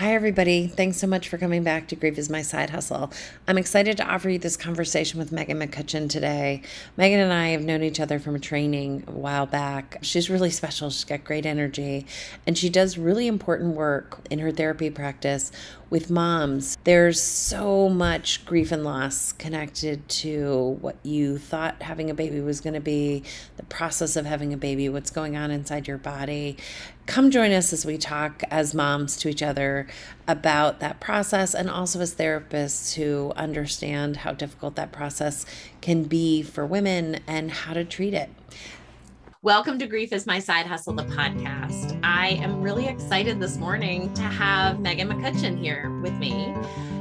Hi, everybody. Thanks so much for coming back to Grief is My Side Hustle. I'm excited to offer you this conversation with Megan McCutcheon today. Megan and I have known each other from a training a while back. She's really special. She's got great energy, and she does really important work in her therapy practice with moms. There's so much grief and loss connected to what you thought having a baby was going to be, the process of having a baby, what's going on inside your body. Come join us as we talk as moms to each other about that process, and also as therapists who understand how difficult that process can be for women and how to treat it. Welcome to Grief is My Side Hustle, the podcast. I am really excited this morning to have Megan McCutcheon here with me.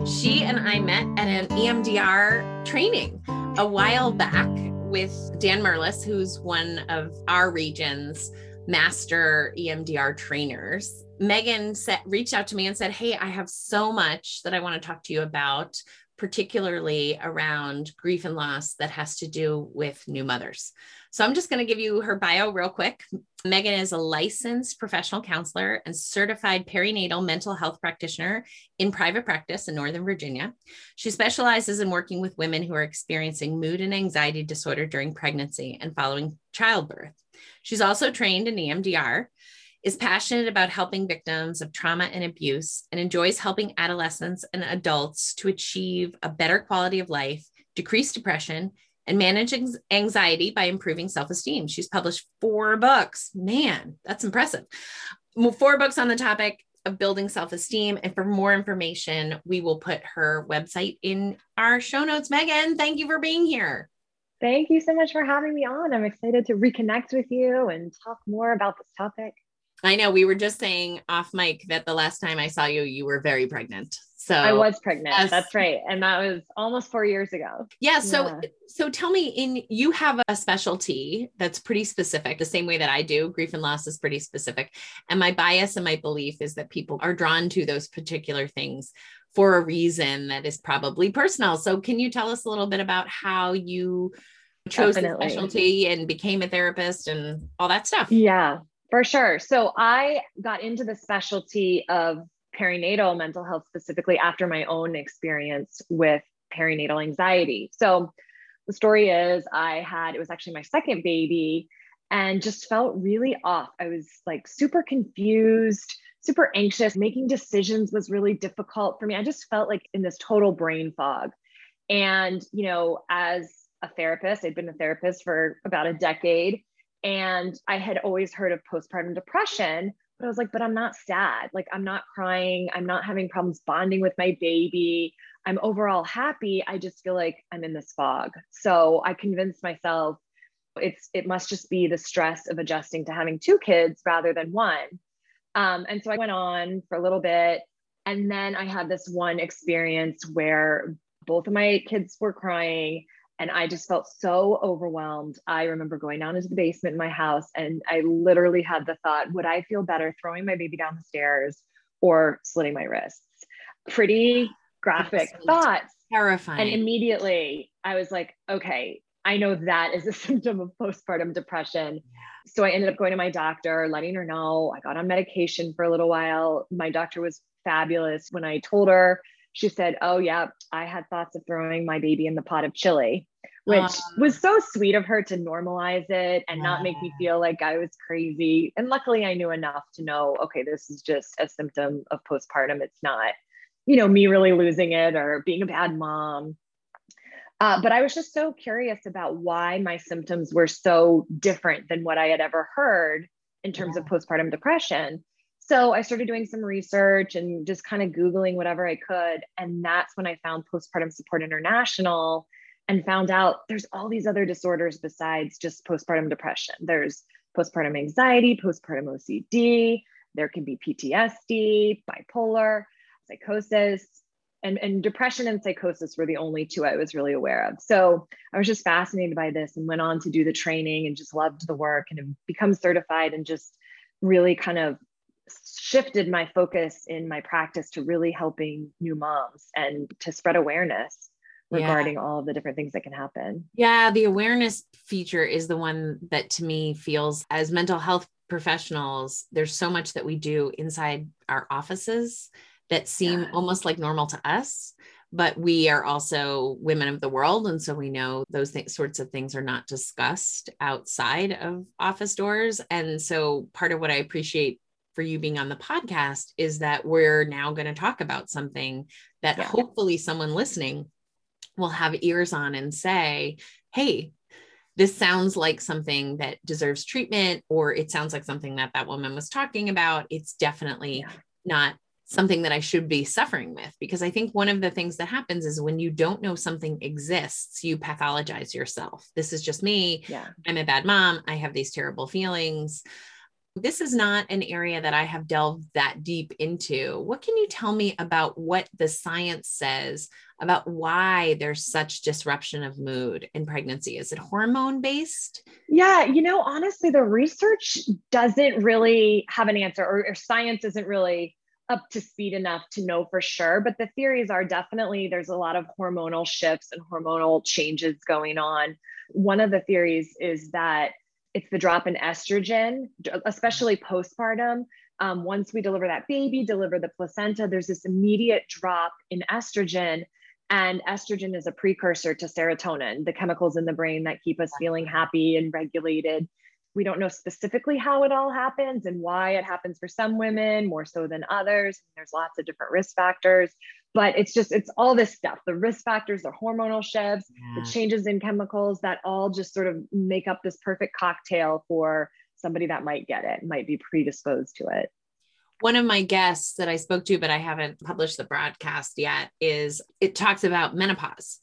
She and I met at an EMDR training a while back with Dan Merlis, who's one of our region's master EMDR trainers. Megan reached out to me and said, hey, I have so much that I want to talk to you about, particularly around grief and loss that has to do with new mothers. So I'm just going to give you her bio real quick. Megan is a licensed professional counselor and certified perinatal mental health practitioner in private practice in Northern Virginia. She specializes in working with women who are experiencing mood and anxiety disorder during pregnancy and following childbirth. She's also trained in EMDR, is passionate about helping victims of trauma and abuse, and enjoys helping adolescents and adults to achieve a better quality of life, decrease depression, and manage anxiety by improving self-esteem. She's published 4 books. Man, that's impressive. 4 books on the topic of building self-esteem. And for more information, we will put her website in our show notes. Megan, thank you for being here. Thank you so much for having me on. I'm excited to reconnect with you and talk more about this topic. I know we were just saying off mic that the last time I saw you, you were very pregnant. So I was pregnant. Yes. That's right. And that was almost 4 years ago. Yeah. So tell me, you have a specialty that's pretty specific, the same way that I do. Grief and loss is pretty specific. And my bias and my belief is that people are drawn to those particular things for a reason that is probably personal. So can you tell us a little bit about how you chose the specialty and became a therapist and all that stuff? Yeah. For sure. So I got into the specialty of perinatal mental health specifically after my own experience with perinatal anxiety. So the story is it was actually my second baby and just felt really off. I was like super confused, super anxious. Making decisions was really difficult for me. I just felt like in this total brain fog. And, as a therapist, I'd been a therapist for about a decade. And I had always heard of postpartum depression, but I was like, but I'm not sad. Like, I'm not crying. I'm not having problems bonding with my baby. I'm overall happy. I just feel like I'm in this fog. So I convinced myself it must just be the stress of adjusting to having 2 kids rather than one. And so I went on for a little bit. And then I had this one experience where both of my kids were crying. And I just felt so overwhelmed. I remember going down into the basement in my house, and I literally had the thought, would I feel better throwing my baby down the stairs or slitting my wrists? Pretty graphic thoughts. Terrifying. And immediately I was like, okay, I know that is a symptom of postpartum depression. So I ended up going to my doctor, letting her know. I got on medication for a little while. My doctor was fabulous. When I told her, she said, oh yeah, I had thoughts of throwing my baby in the pot of chili, which was so sweet of her to normalize it and not make me feel like I was crazy. And luckily I knew enough to know, okay, this is just a symptom of postpartum. It's not, me really losing it or being a bad mom. But I was just so curious about why my symptoms were so different than what I had ever heard in terms of postpartum depression. So I started doing some research and just kind of Googling whatever I could. And that's when I found Postpartum Support International and found out there's all these other disorders besides just postpartum depression. There's postpartum anxiety, postpartum OCD, there can be PTSD, bipolar, psychosis, and depression and psychosis were the only 2 I was really aware of. So I was just fascinated by this and went on to do the training and just loved the work and have become certified and just really kind of shifted my focus in my practice to really helping new moms and to spread awareness regarding all of the different things that can happen. Yeah. The awareness feature is the one that to me feels, as mental health professionals, there's so much that we do inside our offices that seem almost like normal to us, but we are also women of the world. And so we know those sorts of things are not discussed outside of office doors. And so part of what I appreciate for you being on the podcast is that we're now going to talk about something that hopefully someone listening will have ears on and say, hey, this sounds like something that deserves treatment, or it sounds like something that that woman was talking about. It's definitely not something that I should be suffering with, because I think one of the things that happens is when you don't know something exists, you pathologize yourself. This is just me. Yeah. I'm a bad mom. I have these terrible feelings. This is not an area that I have delved that deep into. What can you tell me about what the science says about why there's such disruption of mood in pregnancy? Is it hormone based? Yeah. You know, honestly, the research doesn't really have an answer, or science isn't really up to speed enough to know for sure. But the theories are definitely, there's a lot of hormonal shifts and hormonal changes going on. One of the theories is that it's the drop in estrogen, especially postpartum. Once we deliver that baby, deliver the placenta, there's this immediate drop in estrogen. And estrogen is a precursor to serotonin, the chemicals in the brain that keep us feeling happy and regulated. We don't know specifically how it all happens and why it happens for some women more so than others. There's lots of different risk factors, but it's just, it's all this stuff, the risk factors, the hormonal shifts, the changes in chemicals that all just sort of make up this perfect cocktail for somebody that might get it, might be predisposed to it. One of my guests that I spoke to, but I haven't published the broadcast yet, is it talks about menopause.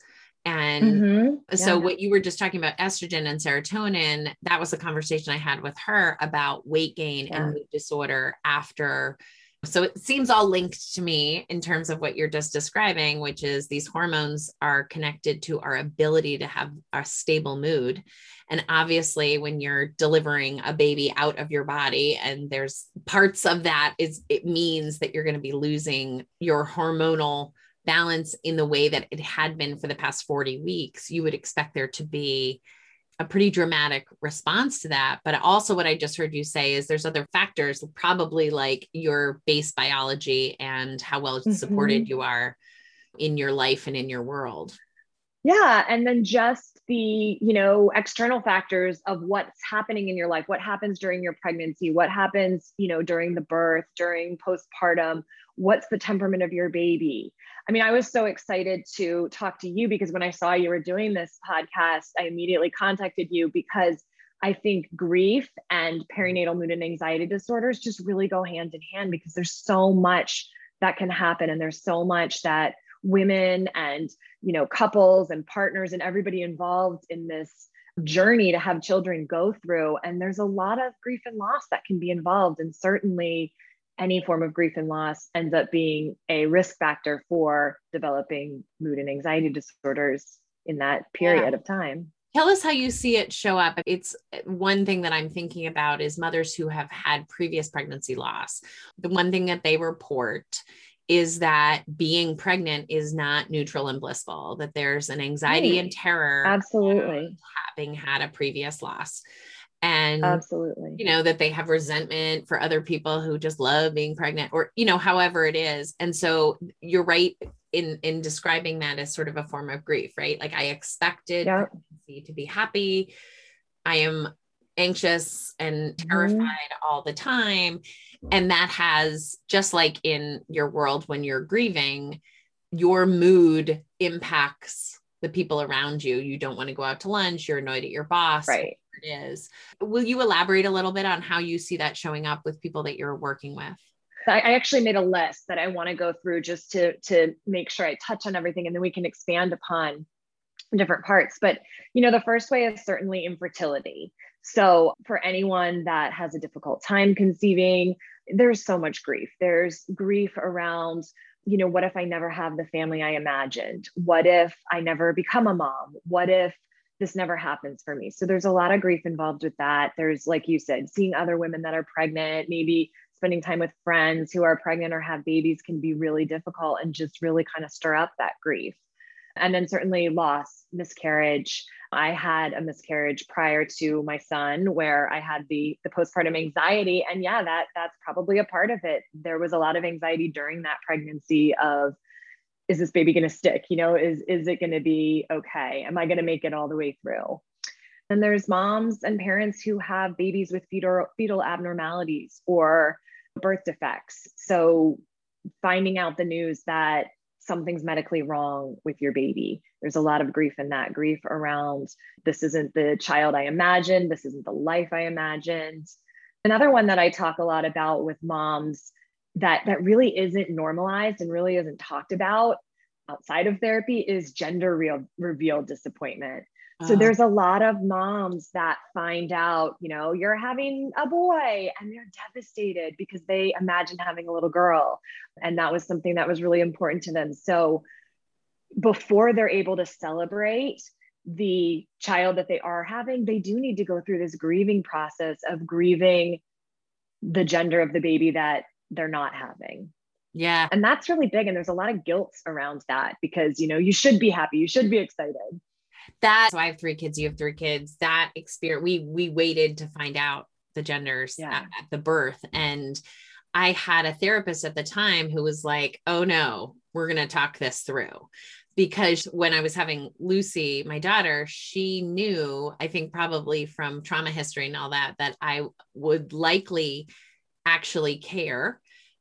And so what you were just talking about, estrogen and serotonin, that was a conversation I had with her about weight gain and mood disorder after. So it seems all linked to me in terms of what you're just describing, which is these hormones are connected to our ability to have a stable mood. And obviously when you're delivering a baby out of your body, and there's parts of that, is it means that you're going to be losing your hormonal balance in the way that it had been for the past 40 weeks, you would expect there to be a pretty dramatic response to that. But also what I just heard you say is there's other factors, probably like your base biology and how well supported you are in your life and in your world. Yeah. And then just the, you know, external factors of what's happening in your life, what happens during your pregnancy, what happens, you know, during the birth, during postpartum, what's the temperament of your baby? I mean, I was so excited to talk to you because when I saw you were doing this podcast, I immediately contacted you because I think grief and perinatal mood and anxiety disorders just really go hand in hand, because there's so much that can happen. And there's so much that women and, you know, couples and partners and everybody involved in this journey to have children go through. And there's a lot of grief and loss that can be involved. And certainly any form of grief and loss ends up being a risk factor for developing mood and anxiety disorders in that period of time. Tell us how you see it show up. It's one thing that I'm thinking about is mothers who have had previous pregnancy loss. The one thing that they report is that being pregnant is not neutral and blissful, that there's an anxiety and terror. Absolutely. Having had a previous loss. And, you know, that they have resentment for other people who just love being pregnant, or, you know, however it is. And so you're right in describing that as sort of a form of grief, right? Like I expected pregnancy to be happy. I am anxious and terrified all the time. And that has, just like in your world, when you're grieving, your mood impacts the people around you. You don't want to go out to lunch. You're annoyed at your boss. Right. It is. Will you elaborate a little bit on how you see that showing up with people that you're working with? I actually made a list that I want to go through just to make sure I touch on everything, and then we can expand upon different parts. But, you know, the first way is certainly infertility. So for anyone that has a difficult time conceiving, there's so much grief. There's grief around, you know, what if I never have the family I imagined? What if I never become a mom? What if this never happens for me? So there's a lot of grief involved with that. There's, like you said, seeing other women that are pregnant, maybe spending time with friends who are pregnant or have babies can be really difficult and just really kind of stir up that grief. And then certainly loss, miscarriage. I had a miscarriage prior to my son where I had the postpartum anxiety. And yeah, that's probably a part of it. There was a lot of anxiety during that pregnancy of, is this baby going to stick? You know, is it going to be okay? Am I going to make it all the way through? And there's moms and parents who have babies with fetal abnormalities or birth defects. So finding out the news that something's medically wrong with your baby. There's a lot of grief in that, grief around this isn't the child I imagined, this isn't the life I imagined. Another one that I talk a lot about with moms that really isn't normalized and really isn't talked about outside of therapy is gender reveal disappointment. So there's a lot of moms that find out, you know, you're having a boy and they're devastated because they imagine having a little girl. And that was something that was really important to them. So before they're able to celebrate the child that they are having, they do need to go through this grieving process of grieving the gender of the baby that they're not having. Yeah. And that's really big. And there's a lot of guilt around that because, you know, you should be happy, you should be excited. So I have three kids, you have three kids. That experience, we waited to find out the genders at the birth. And I had a therapist at the time who was like, oh no, we're going to talk this through. Because when I was having Lucy, my daughter, she knew, I think probably from trauma history and all that, that I would likely actually care.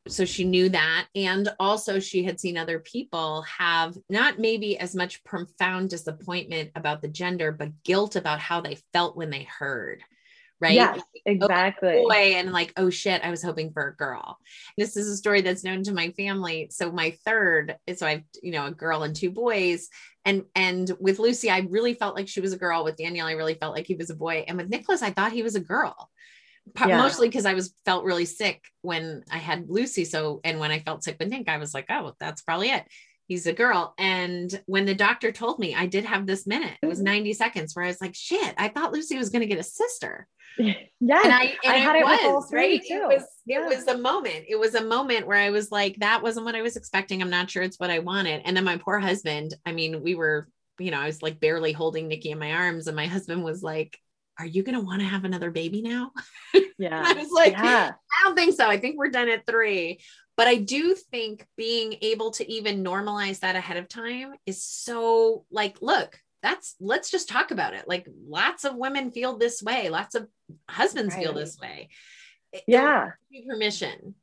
So she knew that. And also she had seen other people have not maybe as much profound disappointment about the gender, but guilt about how they felt when they heard, right? Yeah, like, exactly. Oh, boy, and like, oh shit, I was hoping for a girl. This is a story that's known to my family. So my third, so I've, you know, a girl and two boys. And with Lucy, I really felt like she was a girl. With Daniel, I really felt like he was a boy. And with Nicholas, I thought he was a girl. Yeah. Mostly because I felt really sick when I had Lucy. So, and when I felt sick with Nick, I was like, oh, that's probably it. He's a girl. And when the doctor told me, I did have this minute, it was 90 seconds where I was like, shit, I thought Lucy was going to get a sister. Yeah. And I had it was, right? Too. It was a moment where I was like, that wasn't what I was expecting. I'm not sure it's what I wanted. And then my poor husband, I mean, we were, you know, I was like barely holding Nikki in my arms. And my husband was like, are you going to want to have another baby now? Yeah. I was like, I don't think so. I think we're done at 3, but I do think being able to even normalize that ahead of time is so like, look, let's just talk about it. Like lots of women feel this way. Lots of husbands feel this way. Yeah. Permission.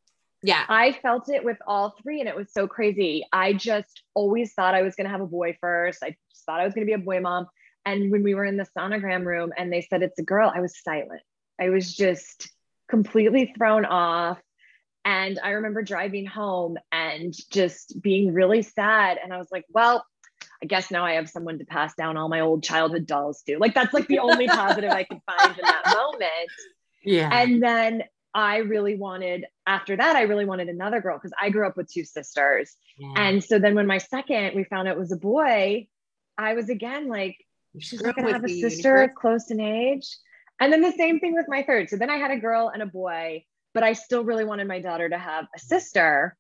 Yeah. I felt it with all three and it was so crazy. I just always thought I was going to have a boy first. I just thought I was going to be a boy mom. And when we were in the sonogram room and they said, it's a girl, I was silent. I was just completely thrown off. And I remember driving home and just being really sad. And I was like, well, I guess now I have someone to pass down all my old childhood dolls to. Like, that's like the only positive I could find in that moment. Yeah. And then after that, I really wanted another girl because I grew up with two sisters. Yeah. And so then when my second, we found out it was a boy, I was again like, she's going to have a sister close in age. And then the same thing with my third. So then I had a girl and a boy, but I still really wanted my daughter to have a sister.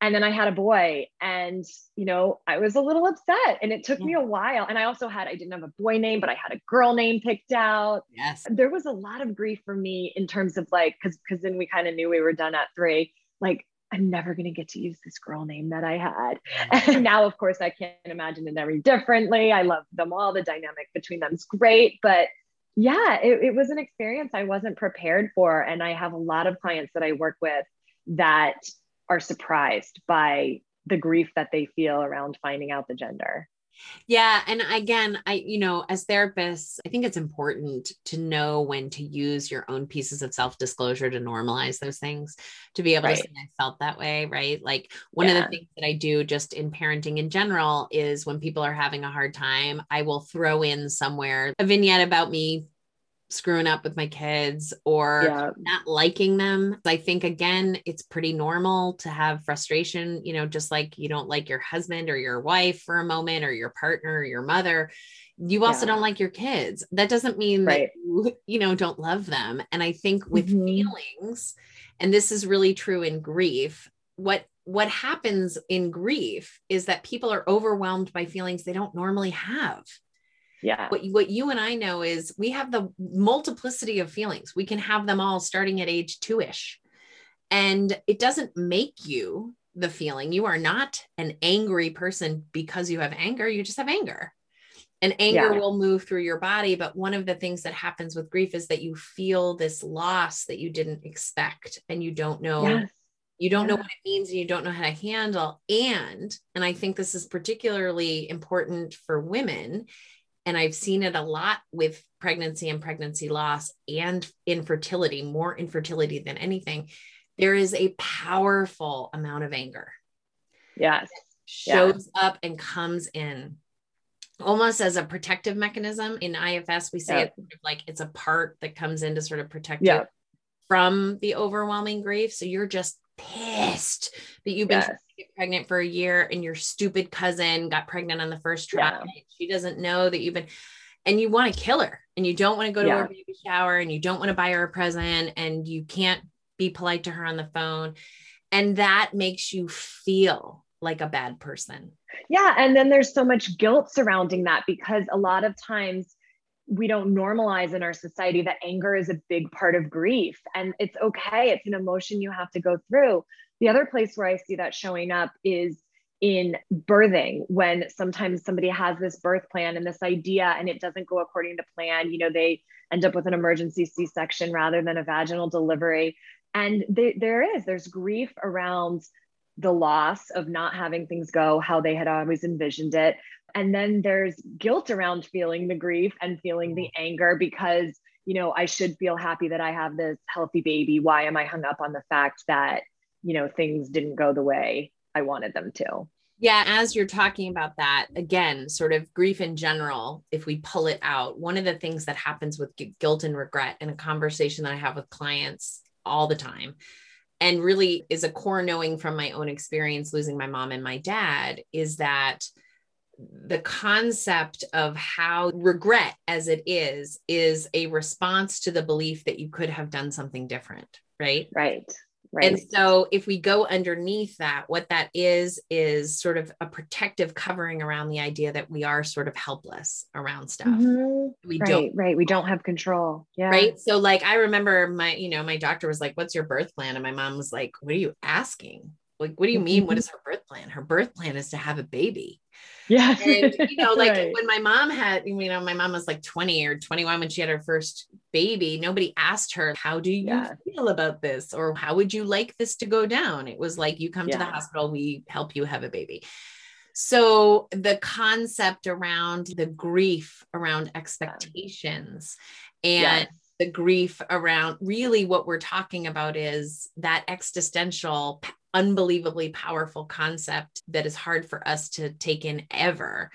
And then I had a boy and, you know, I was a little upset and it took me a while. And I also I didn't have a boy name, but I had a girl name picked out. Yes. There was a lot of grief for me in terms of like, cause then we kind of knew we were done at 3, like, I'm never going to get to use this girl name that I had. And now, of course, I can't imagine it any differently. I love them all. The dynamic between them is great. But yeah, it was an experience I wasn't prepared for. And I have a lot of clients that I work with that are surprised by the grief that they feel around finding out the gender. Yeah. And again, you know, as therapists, I think it's important to know when to use your own pieces of self-disclosure to normalize those things, to be able to say, I felt that way. Right. Like one of the things that I do just in parenting in general is when people are having a hard time, I will throw in somewhere a vignette about me screwing up with my kids or not liking them. I think, again, it's pretty normal to have frustration, you know, just like you don't like your husband or your wife for a moment or your partner, or your mother. You also don't like your kids. That doesn't mean that you know, don't love them. And I think with feelings, and this is really true in grief, what happens in grief is that people are overwhelmed by feelings they don't normally have. Yeah. What you and I know is we have the multiplicity of feelings. We can have them all starting at age 2-ish. And it doesn't make you the feeling. You are not an angry person because you have anger. You just have anger. And anger will move through your body. But one of the things that happens with grief is that you feel this loss that you didn't expect, and you don't know, you don't know what it means, and you don't know how to handle. And I think this is particularly important for women. And I've seen it a lot with pregnancy and pregnancy loss and infertility, more infertility than anything. There is a powerful amount of anger. Yes. Shows up and comes in almost as a protective mechanism. In IFS, we say it's like it's a part that comes in to sort of protect you from the overwhelming grief. So you're just pissed that you've been trying to get pregnant for a year, and your stupid cousin got pregnant on the first try. She doesn't know that you've been, and you want to kill her, and you don't want to go to her baby shower, and you don't want to buy her a present, and you can't be polite to her on the phone. And that makes you feel like a bad person. Yeah. And then there's so much guilt surrounding that, because a lot of times we don't normalize in our society that anger is a big part of grief, and it's okay. It's an emotion you have to go through. The other place where I see that showing up is in birthing, when sometimes somebody has this birth plan and this idea, and it doesn't go according to plan. You know, they end up with an emergency C-section rather than a vaginal delivery. And there's grief around the loss of not having things go how they had always envisioned it. And then there's guilt around feeling the grief and feeling the anger, because, you know, I should feel happy that I have this healthy baby. Why am I hung up on the fact that, you know, things didn't go the way I wanted them to? Yeah. As you're talking about that, again, sort of grief in general, if we pull it out, one of the things that happens with guilt and regret, in a conversation that I have with clients all the time, and really is a core knowing from my own experience losing my mom and my dad, is that the concept of how regret as it is a response to the belief that you could have done something different, right? Right. And so if we go underneath that, what that is sort of a protective covering around the idea that we are sort of helpless around stuff. Mm-hmm. We don't have control. Yeah. Right. So like, I remember my doctor was like, "What's your birth plan?" And my mom was like, "What are you asking? Like, what do you mean? What is her birth plan? Her birth plan is to have a baby." Yeah. And, you know, like when my mom had, you know, my mom was like 20 or 21 when she had her first baby, nobody asked her, "How do you feel about this?" or "How would you like this to go down?" It was like, you come to the hospital, we help you have a baby. So the concept around the grief around expectations and the grief around, really what we're talking about is that existential, unbelievably powerful concept that is hard for us to take in ever,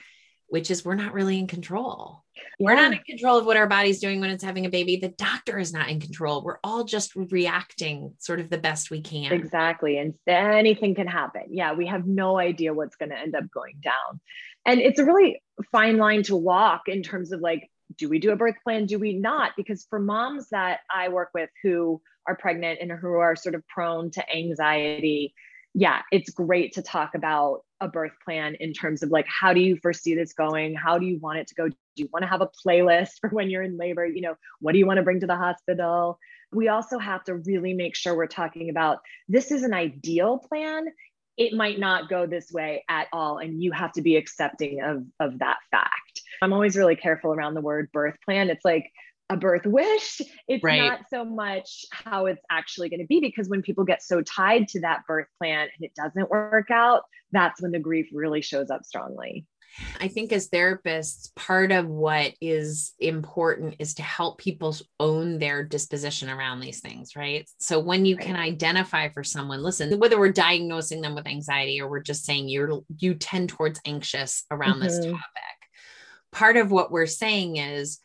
which is we're not really in control. Yeah. We're not in control of what our body's doing when it's having a baby. The doctor is not in control. We're all just reacting sort of the best we can. Exactly. And anything can happen. Yeah. We have no idea what's going to end up going down. And it's a really fine line to walk in terms of like, do we do a birth plan? Do we not? Because for moms that I work with who are pregnant and who are sort of prone to anxiety, it's great to talk about a birth plan in terms of like, how do you foresee this going? How do you want it to go? Do you want to have a playlist for when you're in labor? You know, what do you want to bring to the hospital? We also have to really make sure we're talking about, this is an ideal plan. It might not go this way at all. And you have to be accepting of that fact. I'm always really careful around the word birth plan. It's like a birth wish. It's not so much how it's actually going to be, because when people get so tied to that birth plan and it doesn't work out, that's when the grief really shows up strongly. I think as therapists, part of what is important is to help people own their disposition around these things, right? So when you can identify for someone, listen, whether we're diagnosing them with anxiety or we're just saying you tend towards anxious around this topic, part of what we're saying is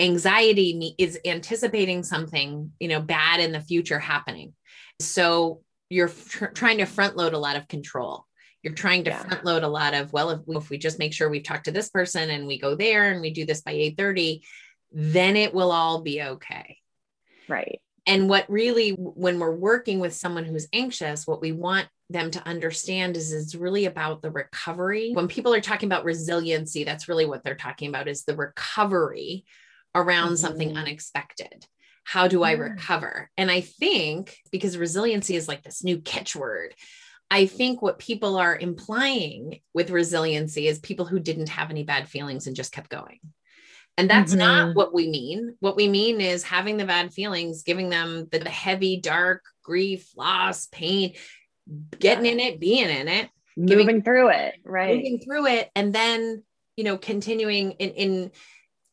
anxiety is anticipating something, you know, bad in the future happening. So you're trying to front load a lot of control. You're trying to front load a lot of, well, if we just make sure we've talked to this person and we go there and we do this by 8:30, then it will all be okay. Right. And what really, when we're working with someone who's anxious, what we want them to understand is it's really about the recovery. When people are talking about resiliency, that's really what they're talking about, is the recovery around mm-hmm. something unexpected. How do I recover? And I think, because resiliency is like this new catchword, I think what people are implying with resiliency is people who didn't have any bad feelings and just kept going. And that's mm-hmm. not what we mean. What we mean is having the bad feelings, giving them the heavy, dark grief, loss, pain, getting in it, being in it, moving through it. And then, you know, continuing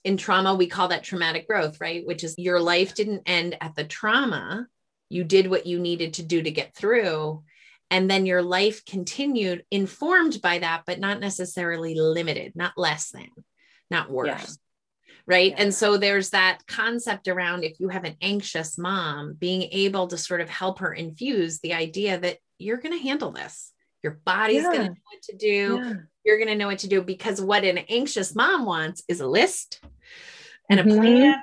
in trauma, we call that traumatic growth, right? Which is your life didn't end at the trauma. You did what you needed to do to get through. And then your life continued informed by that, but not necessarily limited, not less than, not worse. Yeah. Right. Yeah. And so there's that concept around, if you have an anxious mom, being able to sort of help her infuse the idea that you're going to handle this. Your body's going to know what to do. Yeah. You're going to know what to do, because what an anxious mom wants is a list and mm-hmm. a plan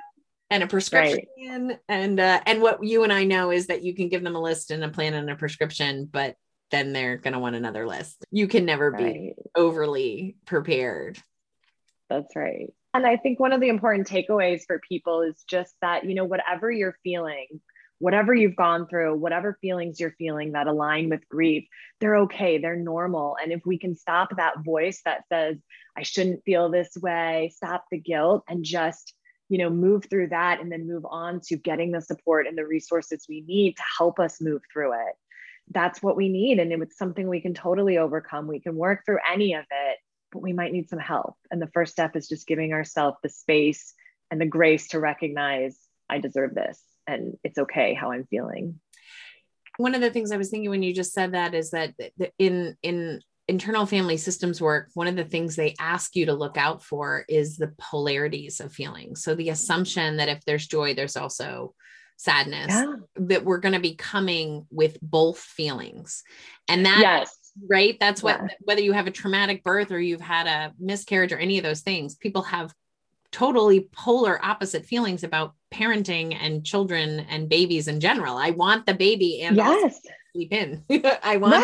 and a prescription. Right. And what you and I know is that you can give them a list and a plan and a prescription, but then they're going to want another list. You can never be overly prepared. That's right. And I think one of the important takeaways for people is just that, you know, whatever you're feeling, whatever you've gone through, whatever feelings you're feeling that align with grief, they're okay. They're normal. And if we can stop that voice that says, I shouldn't feel this way, stop the guilt, and just, you know, move through that and then move on to getting the support and the resources we need to help us move through it. That's what we need. And it's something we can totally overcome. We can work through any of it. But we might need some help. And the first step is just giving ourselves the space and the grace to recognize, I deserve this, and it's okay how I'm feeling. One of the things I was thinking when you just said that is that in internal family systems work, one of the things they ask you to look out for is the polarities of feelings. So the assumption that if there's joy, there's also sadness, that we're going to be coming with both feelings. And that right? That's what, whether you have a traumatic birth or you've had a miscarriage or any of those things, people have totally polar opposite feelings about parenting and children and babies in general. I want the baby and sleep in. I want,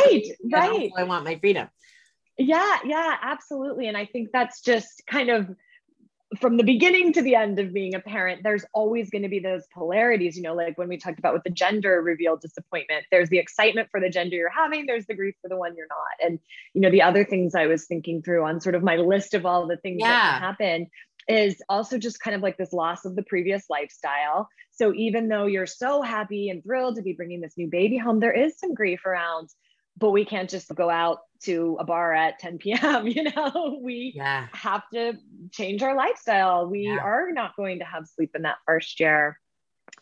I want my freedom. Yeah. Yeah, absolutely. And I think that's just kind of from the beginning to the end of being a parent, there's always going to be those polarities, you know, like when we talked about with the gender reveal disappointment, there's the excitement for the gender you're having, there's the grief for the one you're not. And, you know, the other things I was thinking through on sort of my list of all the things that can happen is also just kind of like this loss of the previous lifestyle. So even though you're so happy and thrilled to be bringing this new baby home, there is some grief around, but we can't just go out to a bar at 10 p.m. You know, we have to change our lifestyle. We are not going to have sleep in that first year.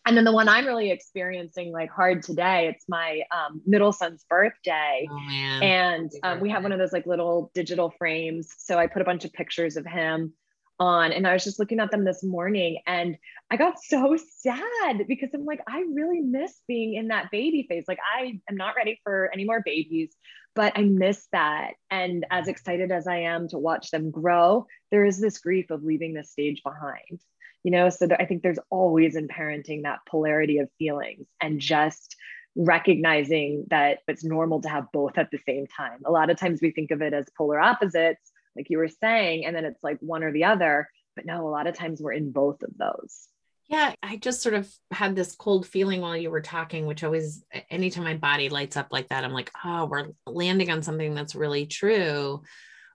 And then the one I'm really experiencing like hard today, it's my middle son's birthday. Oh, man. And we have one of those like little digital frames. So I put a bunch of pictures of him on, and I was just looking at them this morning and I got so sad because I'm like, I really miss being in that baby phase. Like I am not ready for any more babies, but I miss that. And as excited as I am to watch them grow, there is this grief of leaving this stage behind, you know? So I think there's always in parenting that polarity of feelings and just recognizing that it's normal to have both at the same time. A lot of times we think of it as polar opposites, like you were saying, and then it's like one or the other, but no, a lot of times we're in both of those. Yeah. I just sort of had this cold feeling while you were talking, which always, anytime my body lights up like that, I'm like, oh, we're landing on something that's really true,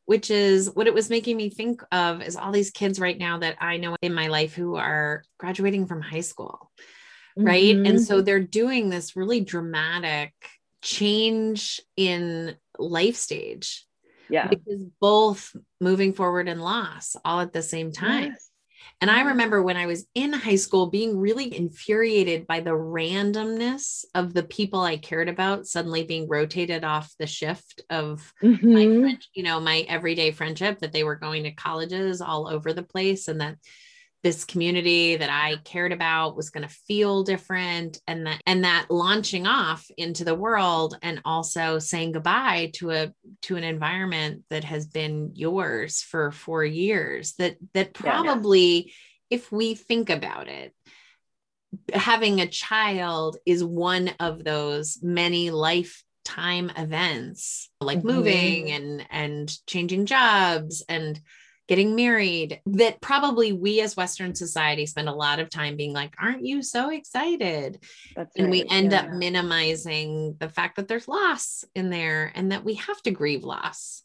which is what it was making me think of is all these kids right now that I know in my life who are graduating from high school. Right. Mm-hmm. And so they're doing this really dramatic change in life stage. Yeah. Because both moving forward and loss all at the same time. Yes. And I remember when I was in high school being really infuriated by the randomness of the people I cared about suddenly being rotated off the shift of my friend, you know, my everyday friendship, that they were going to colleges all over the place. And that this community that I cared about was going to feel different. And that launching off into the world and also saying goodbye to an environment that has been yours for 4 years, that probably, if we think about it, having a child is one of those many lifetime events, like moving and changing jobs and getting married, that probably we as Western society spend a lot of time being like, aren't you so excited? That's and right. we end up minimizing the fact that there's loss in there and that we have to grieve loss.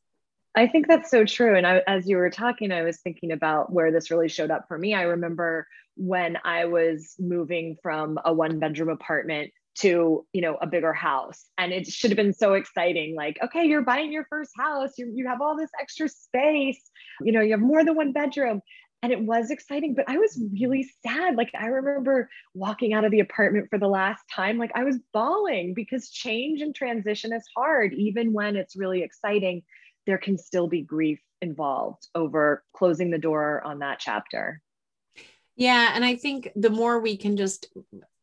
I think that's so true. And as you were talking, I was thinking about where this really showed up for me. I remember when I was moving from a one-bedroom apartment to, you know, a bigger house. And it should have been so exciting. Like, okay, you're buying your first house. You have all this extra space, you know, you have more than one bedroom. And it was exciting, but I was really sad. Like, I remember walking out of the apartment for the last time, like I was bawling, because change and transition is hard. Even when it's really exciting, there can still be grief involved over closing the door on that chapter. Yeah. And I think the more we can just,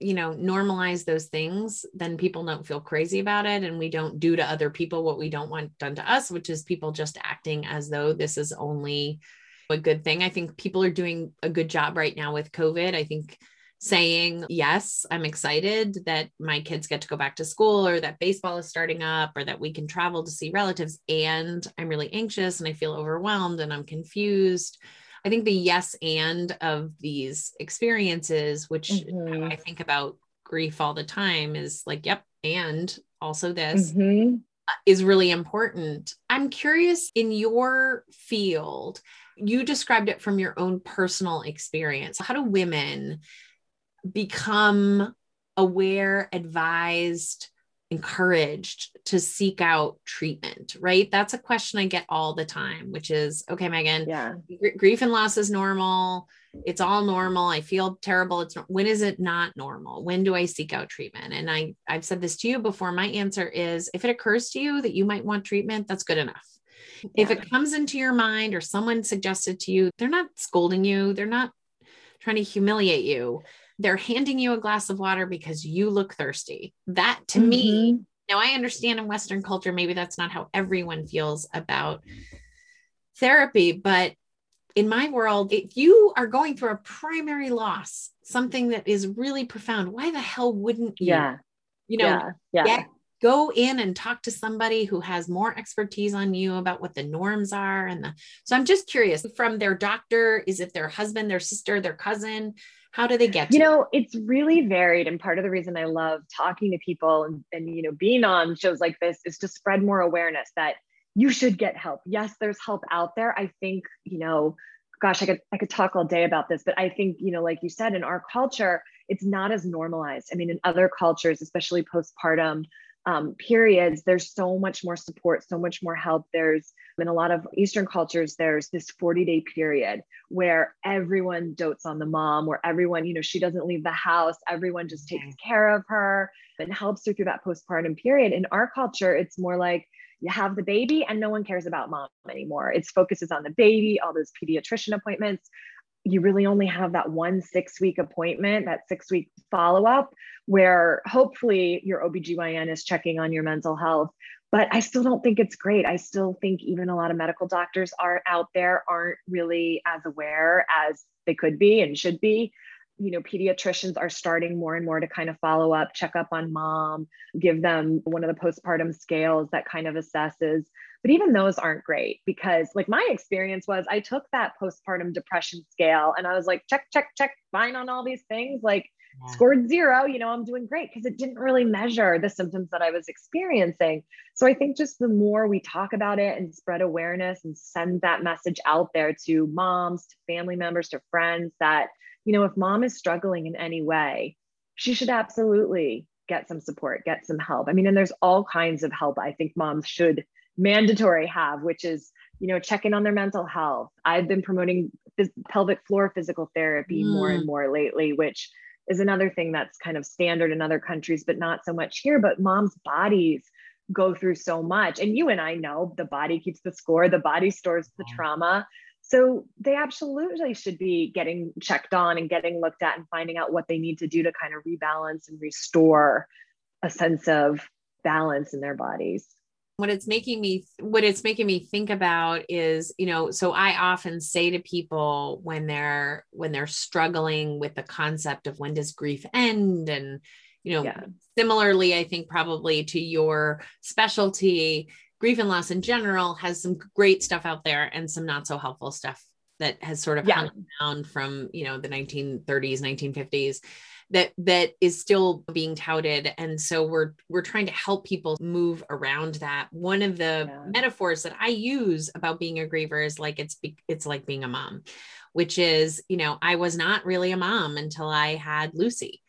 you know, normalize those things, then people don't feel crazy about it. And we don't do to other people what we don't want done to us, which is people just acting as though this is only a good thing. I think people are doing a good job right now with COVID. I think saying, yes, I'm excited that my kids get to go back to school, or that baseball is starting up, or that we can travel to see relatives. And I'm really anxious and I feel overwhelmed and I'm confused. I think the yes and of these experiences, which I think about grief all the time, is like, yep, and also this is really important. I'm curious, in your field, you described it from your own personal experience. How do women become aware, advised, encouraged to seek out treatment, right? That's a question I get all the time, which is, okay, Megan, grief and loss is normal. It's all normal. I feel terrible. When is it not normal? When do I seek out treatment? And I've said this to you before. My answer is, if it occurs to you that you might want treatment, that's good enough. Yeah. If it comes into your mind or someone suggested to you, they're not scolding you. They're not trying to humiliate you. They're handing you a glass of water because you look thirsty. That to me, now I understand in Western culture, maybe that's not how everyone feels about therapy, but in my world, if you are going through a primary loss, something that is really profound, why the hell wouldn't you, go in and talk to somebody who has more expertise on you about what the norms are. So I'm just curious, from their doctor, is it their husband, their sister, their cousin? How do they get to? You know, it's really varied. And part of the reason I love talking to people and, you know, being on shows like this is to spread more awareness that you should get help. Yes, there's help out there. I think, you know, gosh, I could talk all day about this, but I think, you know, like you said, in our culture, it's not as normalized. I mean, in other cultures, especially postpartum periods, there's so much more support, so much more help. There's, in a lot of Eastern cultures, there's this 40-day period where everyone dotes on the mom, where everyone, you know, she doesn't leave the house. Everyone just takes care of her and helps her through that postpartum period. In our culture, it's more like you have the baby and no one cares about mom anymore. It focuses on the baby, all those pediatrician appointments. You really only have that one 6-week appointment, that 6-week follow-up, where hopefully your OBGYN is checking on your mental health. But I still don't think it's great. I still think even a lot of medical doctors are out there aren't really as aware as they could be and should be. You know, pediatricians are starting more and more to kind of follow up, check up on mom, give them one of the postpartum scales that kind of assesses. But even those aren't great, because like my experience was, I took that postpartum depression scale and I was like, check, check, check, fine on all these things, like scored 0, you know, I'm doing great, because it didn't really measure the symptoms that I was experiencing. So I think just the more we talk about it and spread awareness and send that message out there to moms, to family members, to friends, that, you know, if mom is struggling in any way, she should absolutely get some support, get some help. I mean, and there's all kinds of help I think moms should mandatory have, which is, you know, checking on their mental health. I've been promoting pelvic floor physical therapy more and more lately, which is another thing that's kind of standard in other countries, but not so much here. But moms' bodies go through so much. And you and I know the body keeps the score, the body stores the trauma. So they absolutely should be getting checked on and getting looked at and finding out what they need to do to kind of rebalance and restore a sense of balance in their bodies. What it's making me think about is, you know, so I often say to people when they're struggling with the concept of when does grief end, and, you know, yeah. Similarly, I think probably to your specialty, grief and loss in general has some great stuff out there and some not so helpful stuff that has sort of hung down from, you know, the 1930s, 1950s. That is still being touted. And so we're trying to help people move around that. One of the metaphors that I use about being a griever is like, it's like being a mom, which is, you know, I was not really a mom until I had Lucy,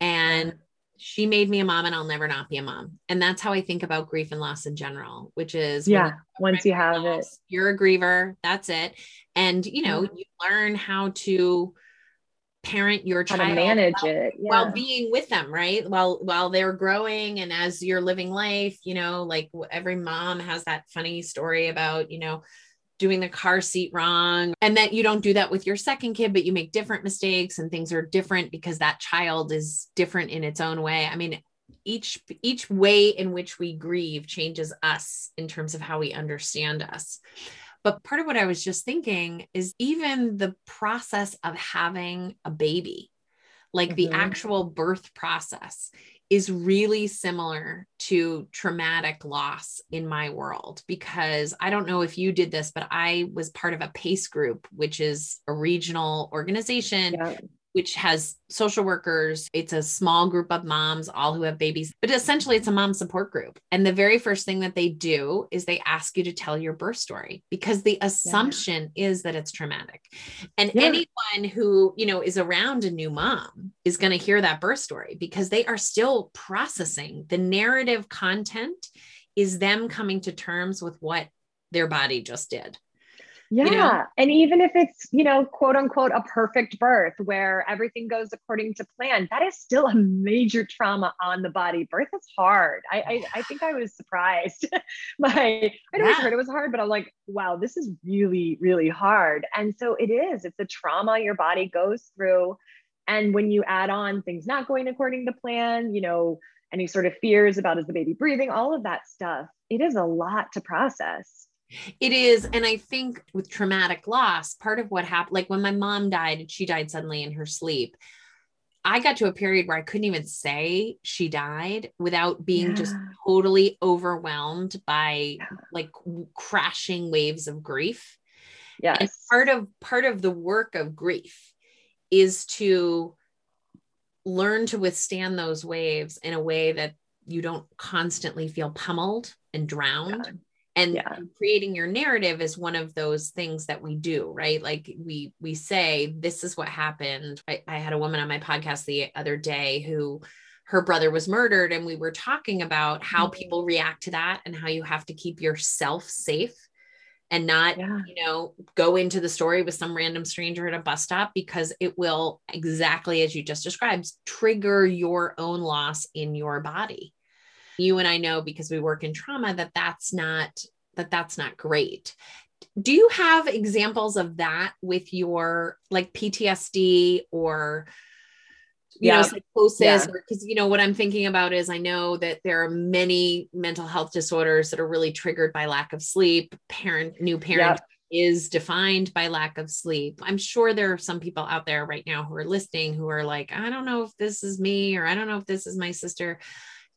and she made me a mom, and I'll never not be a mom. And that's how I think about grief and loss in general, which is, once you have it, you're a griever, that's it. And, you know, you learn how to parent your child, to manage it while being with them, right? While they're growing. And as you're living life, you know, like every mom has that funny story about, you know, doing the car seat wrong, and that you don't do that with your second kid, but you make different mistakes and things are different because that child is different in its own way. I mean, each way in which we grieve changes us in terms of how we understand us. But part of what I was just thinking is even the process of having a baby, like the actual birth process, is really similar to traumatic loss in my world, because I don't know if you did this, but I was part of a PACE group, which is a regional organization, which has social workers. It's a small group of moms, all who have babies, but essentially it's a mom support group. And the very first thing that they do is they ask you to tell your birth story, because the assumption is that it's traumatic. And anyone who, you know, is around a new mom is going to hear that birth story, because they are still processing. The narrative content is them coming to terms with what their body just did. Yeah. You know? And even if it's, you know, quote unquote, a perfect birth where everything goes according to plan, that is still a major trauma on the body. Birth is hard. I think I was surprised. I heard it was hard, but I'm like, wow, this is really, really hard. And so it is, it's a trauma your body goes through. And when you add on things not going according to plan, you know, any sort of fears about, is the baby breathing, all of that stuff, it is a lot to process. It is. And I think with traumatic loss, part of what happened, like when my mom died and she died suddenly in her sleep, I got to a period where I couldn't even say she died without being just totally overwhelmed by like crashing waves of grief. Yes. And part of the work of grief is to learn to withstand those waves in a way that you don't constantly feel pummeled and drowned. Yeah. And creating your narrative is one of those things that we do, right? Like we say, this is what happened. I had a woman on my podcast the other day who, her brother was murdered, and we were talking about how people react to that and how you have to keep yourself safe and not, you know, go into the story with some random stranger at a bus stop, because it will, exactly as you just described, trigger your own loss in your body. You and I know, because we work in trauma, that that's not great. Do you have examples of that with your like PTSD or, you know, psychosis? Because, you know, what I'm thinking about is, I know that there are many mental health disorders that are really triggered by lack of sleep. New parent is defined by lack of sleep. I'm sure there are some people out there right now who are listening, who are like, I don't know if this is me, or I don't know if this is my sister.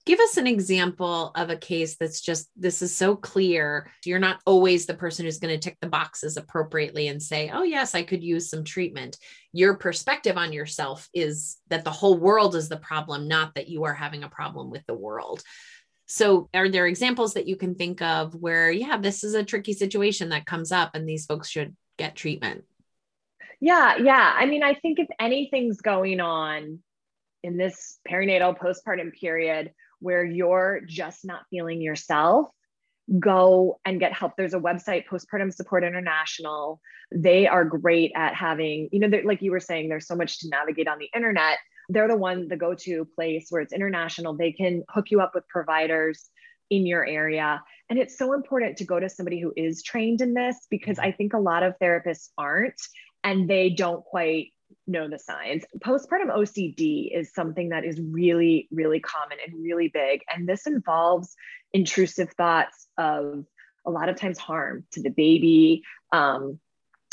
Give us an example of a case that's just, this is so clear. You're not always the person who's going to tick the boxes appropriately and say, oh yes, I could use some treatment. Your perspective on yourself is that the whole world is the problem, not that you are having a problem with the world. So are there examples that you can think of where, this is a tricky situation that comes up and these folks should get treatment? Yeah. I mean, I think if anything's going on in this perinatal postpartum period where you're just not feeling yourself, go and get help. There's a website, Postpartum Support International. They are great at having, you know, like you were saying, there's so much to navigate on the internet. They're the go-to place where it's international. They can hook you up with providers in your area. And it's so important to go to somebody who is trained in this, because I think a lot of therapists aren't, and they don't quite know the signs. Postpartum OCD is something that is really, really common and really big. And this involves intrusive thoughts of a lot of times harm to the baby.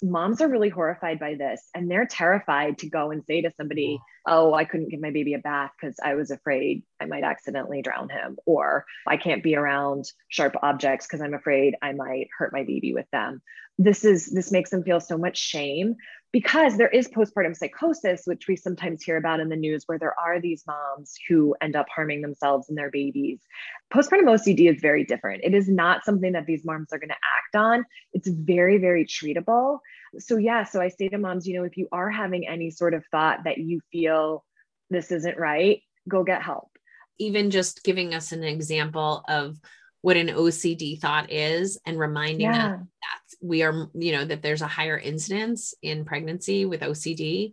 Moms are really horrified by this, and they're terrified to go and say to somebody, oh, I couldn't give my baby a bath because I was afraid I might accidentally drown him, or I can't be around sharp objects because I'm afraid I might hurt my baby with them. This makes them feel so much shame, because there is postpartum psychosis, which we sometimes hear about in the news, where there are these moms who end up harming themselves and their babies. Postpartum OCD is very different. It is not something that these moms are going to act on. It's very, very treatable. So I say to moms, if you are having any sort of thought that you feel this isn't right, go get help. Even just giving us an example of what an OCD thought is, and reminding us that we are, that there's a higher incidence in pregnancy with OCD,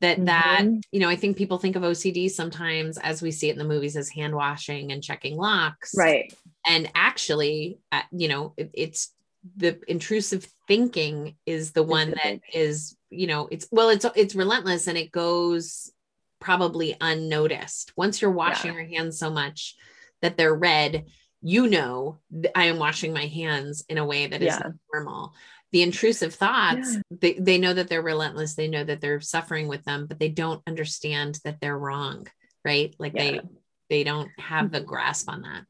I think people think of OCD sometimes, as we see it in the movies, as hand washing and checking locks. Right. And actually, it's the intrusive thinking is the one that is, it's relentless, and it goes probably unnoticed. Once you're washing your hands so much that they're red, I am washing my hands in a way that is not normal. The intrusive thoughts, they know that they're relentless. They know that they're suffering with them, but they don't understand that they're wrong, right? They don't have the grasp on that.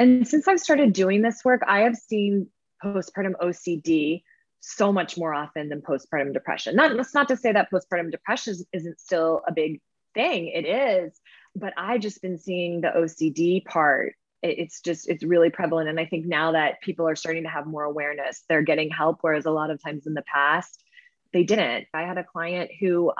And since I've started doing this work, I have seen postpartum OCD so much more often than postpartum depression. That's not to say that postpartum depression isn't still a big thing. It is, but I've just been seeing the OCD part. It's really prevalent. And I think now that people are starting to have more awareness, they're getting help. Whereas a lot of times in the past, they didn't. I had a client who,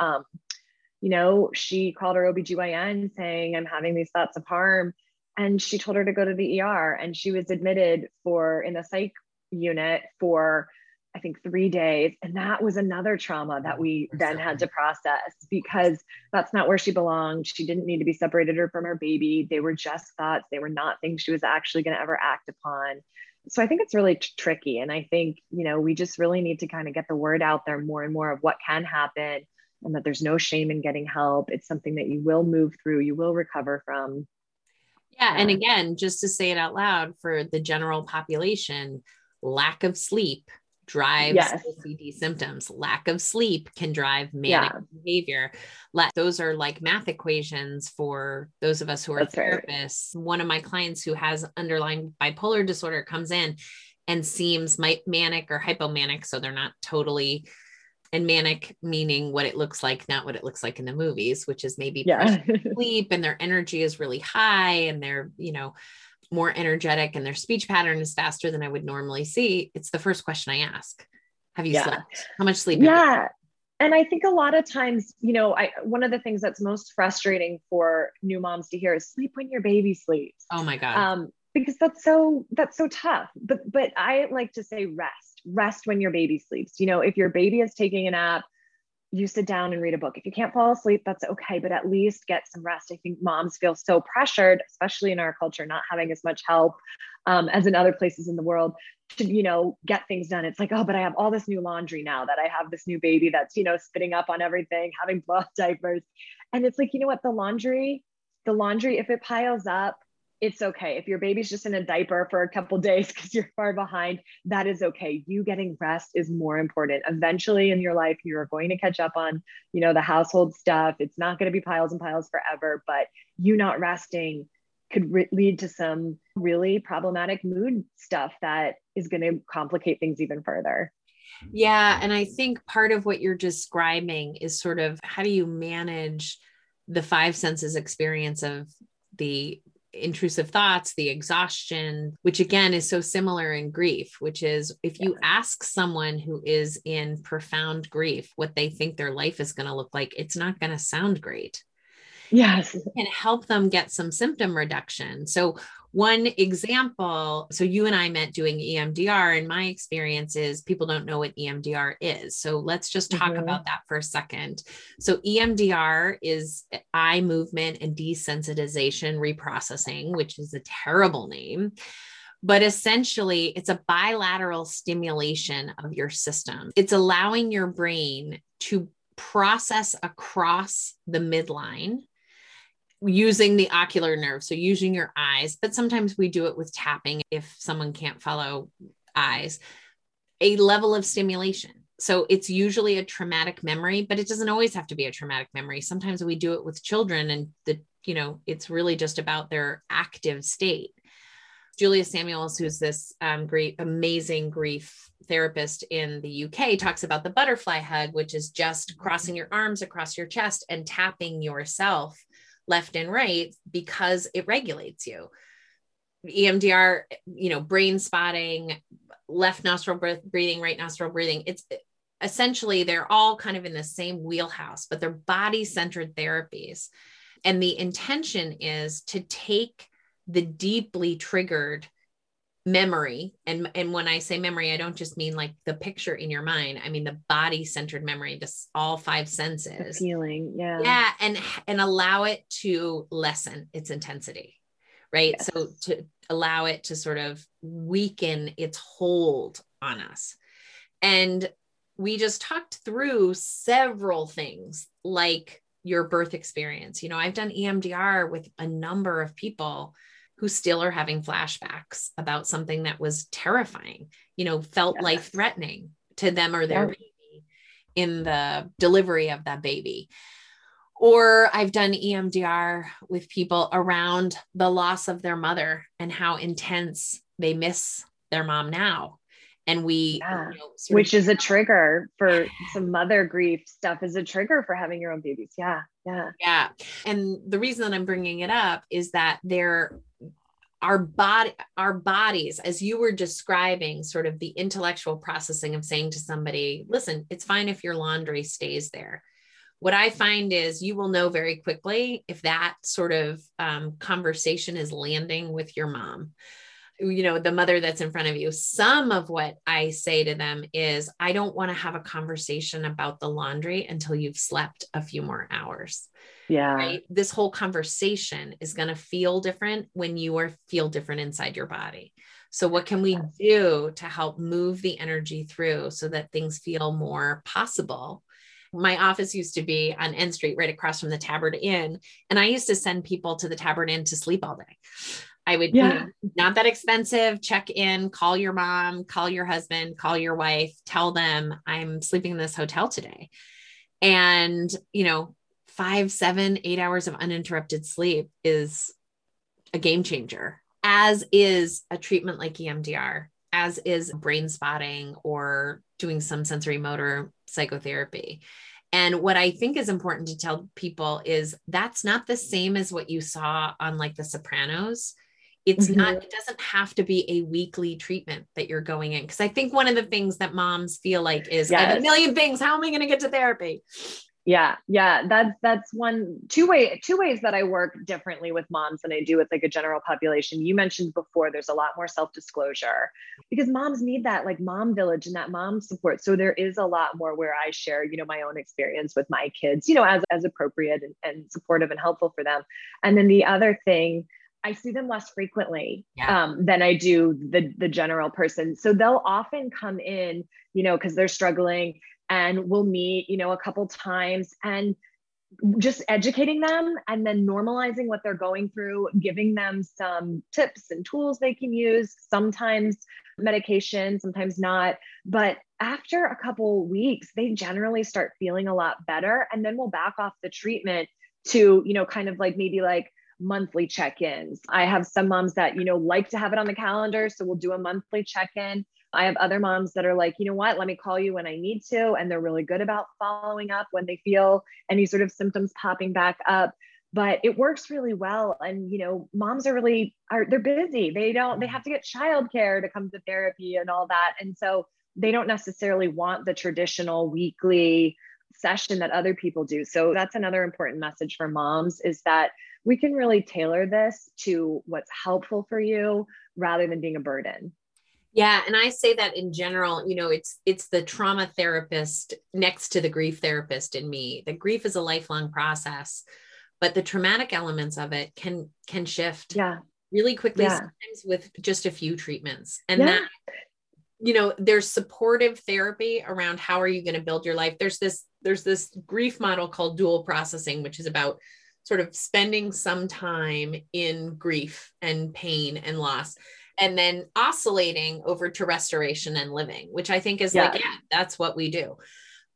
she called her OBGYN saying, I'm having these thoughts of harm. And she told her to go to the ER, and she was admitted in a psych unit for, I think, 3 days. And that was another trauma that we then had to process, because that's not where she belonged. She didn't need to be separated from her baby. They were just thoughts. They were not things she was actually going to ever act upon. So I think it's really tricky. And I think, we just really need to kind of get the word out there more and more of what can happen, and that there's no shame in getting help. It's something that you will move through, you will recover from. Yeah. And again, just to say it out loud for the general population, lack of sleep drives OCD symptoms. Lack of sleep can drive manic behavior. Those are like math equations for those of us who are therapists. Right. One of my clients who has underlying bipolar disorder comes in and seems manic or hypomanic. So they're not totally, and manic meaning what it looks like, not what it looks like in the movies, which is maybe sleep, and their energy is really high, and they're, more energetic, and their speech pattern is faster than I would normally see. It's the first question I ask. Have you slept? How much sleep? Yeah. And I think a lot of times, one of the things that's most frustrating for new moms to hear is sleep when your baby sleeps. Oh my God. Because that's so tough, but I like to say rest when your baby sleeps. If your baby is taking a nap, you sit down and read a book. If you can't fall asleep, that's okay, but at least get some rest. I think moms feel so pressured, especially in our culture, not having as much help as in other places in the world to, get things done. It's like, oh, but I have all this new laundry now that I have this new baby that's, spitting up on everything, having blood diapers. And it's like, you know what, the laundry, if it piles up, it's okay. If your baby's just in a diaper for a couple days because you're far behind, that is okay. You getting rest is more important. Eventually in your life, you're going to catch up on, the household stuff. It's not going to be piles and piles forever, but you not resting could lead to some really problematic mood stuff that is going to complicate things even further. Yeah. And I think part of what you're describing is sort of how do you manage the five senses experience of the intrusive thoughts, the exhaustion, which again is so similar in grief, which is if you ask someone who is in profound grief what they think their life is going to look like, it's not going to sound great. Yes. You can help them get some symptom reduction. So one example, so you and I met doing EMDR, and my experience is people don't know what EMDR is. So let's just talk about that for a second. So EMDR is eye movement and desensitization reprocessing, which is a terrible name, but essentially it's a bilateral stimulation of your system. It's allowing your brain to process across the midline using the ocular nerve. So using your eyes, but sometimes we do it with tapping if someone can't follow eyes, a level of stimulation. So it's usually a traumatic memory, but it doesn't always have to be a traumatic memory. Sometimes we do it with children and it's really just about their active state. Julia Samuels, who's this amazing grief therapist in the UK, talks about the butterfly hug, which is just crossing your arms across your chest and tapping yourself left and right because it regulates you. EMDR, brain spotting, left nostril breathing, right nostril breathing. It's essentially, they're all kind of in the same wheelhouse, but they're body-centered therapies. And the intention is to take the deeply triggered memory. And when I say memory, I don't just mean like the picture in your mind. I mean, the body centered memory, this all five senses, the feeling. Yeah. Yeah. And allow it to lessen its intensity. Right. Yes. So to allow it to sort of weaken its hold on us. And we just talked through several things like your birth experience. I've done EMDR with a number of people who still are having flashbacks about something that was terrifying, felt yes. life-threatening to them or their yes. baby in the delivery of that baby. Or I've done EMDR with people around the loss of their mother and how intense they miss their mom now. And we, yeah. Which is a trigger for some mother grief stuff, is a trigger for having your own babies. Yeah. Yeah. Yeah. And the reason that I'm bringing it up is that our bodies, as you were describing sort of the intellectual processing of saying to somebody, listen, it's fine if your laundry stays there. What I find is you will know very quickly if that sort of conversation is landing with your mom. The mother that's in front of you. Some of what I say to them is, I don't want to have a conversation about the laundry until you've slept a few more hours. Yeah. Right? This whole conversation is going to feel different when you feel different inside your body. So what can we do to help move the energy through so that things feel more possible? My office used to be on N Street, right across from the Tabard Inn. And I used to send people to the Tabard Inn to sleep all day. I would, yeah. Not that expensive, check in, call your mom, call your husband, call your wife, tell them I'm sleeping in this hotel today. And, 5, 7, 8 hours of uninterrupted sleep is a game changer, as is a treatment like EMDR, as is brain spotting or doing some sensory motor psychotherapy. And what I think is important to tell people is that's not the same as what you saw on like The Sopranos. It's mm-hmm. not, it doesn't have to be a weekly treatment that you're going in. Cause I think one of the things that moms feel like is yes. I have a million things. How am I going to get to therapy? Yeah. Yeah. That's two ways that I work differently with moms than I do with like a general population. You mentioned before, there's a lot more self-disclosure because moms need that like mom village and that mom support. So there is a lot more where I share, my own experience with my kids, as appropriate and supportive and helpful for them. And then the other thing, I see them less frequently than I do the general person. So they'll often come in, because they're struggling, and we'll meet, a couple times, and just educating them and then normalizing what they're going through, giving them some tips and tools they can use, sometimes medication, sometimes not. But after a couple weeks, they generally start feeling a lot better. And then we'll back off the treatment to, kind of like maybe like monthly check-ins. I have some moms that, like to have it on the calendar. So we'll do a monthly check-in. I have other moms that are like, what, let me call you when I need to. And they're really good about following up when they feel any sort of symptoms popping back up, but it works really well. And, moms they're busy. They have to get childcare to come to therapy and all that. And so they don't necessarily want the traditional weekly session that other people do. So that's another important message for moms, is that we can really tailor this to what's helpful for you rather than being a burden. Yeah. And I say that in general, it's the trauma therapist next to the grief therapist in me. The grief is a lifelong process, but the traumatic elements of it can shift really quickly, sometimes with just a few treatments. And that you know, there's supportive therapy around how are you going to build your life. There's this grief model called dual processing, which is about sort of spending some time in grief and pain and loss, and then oscillating over to restoration and living, which I think is that's what we do.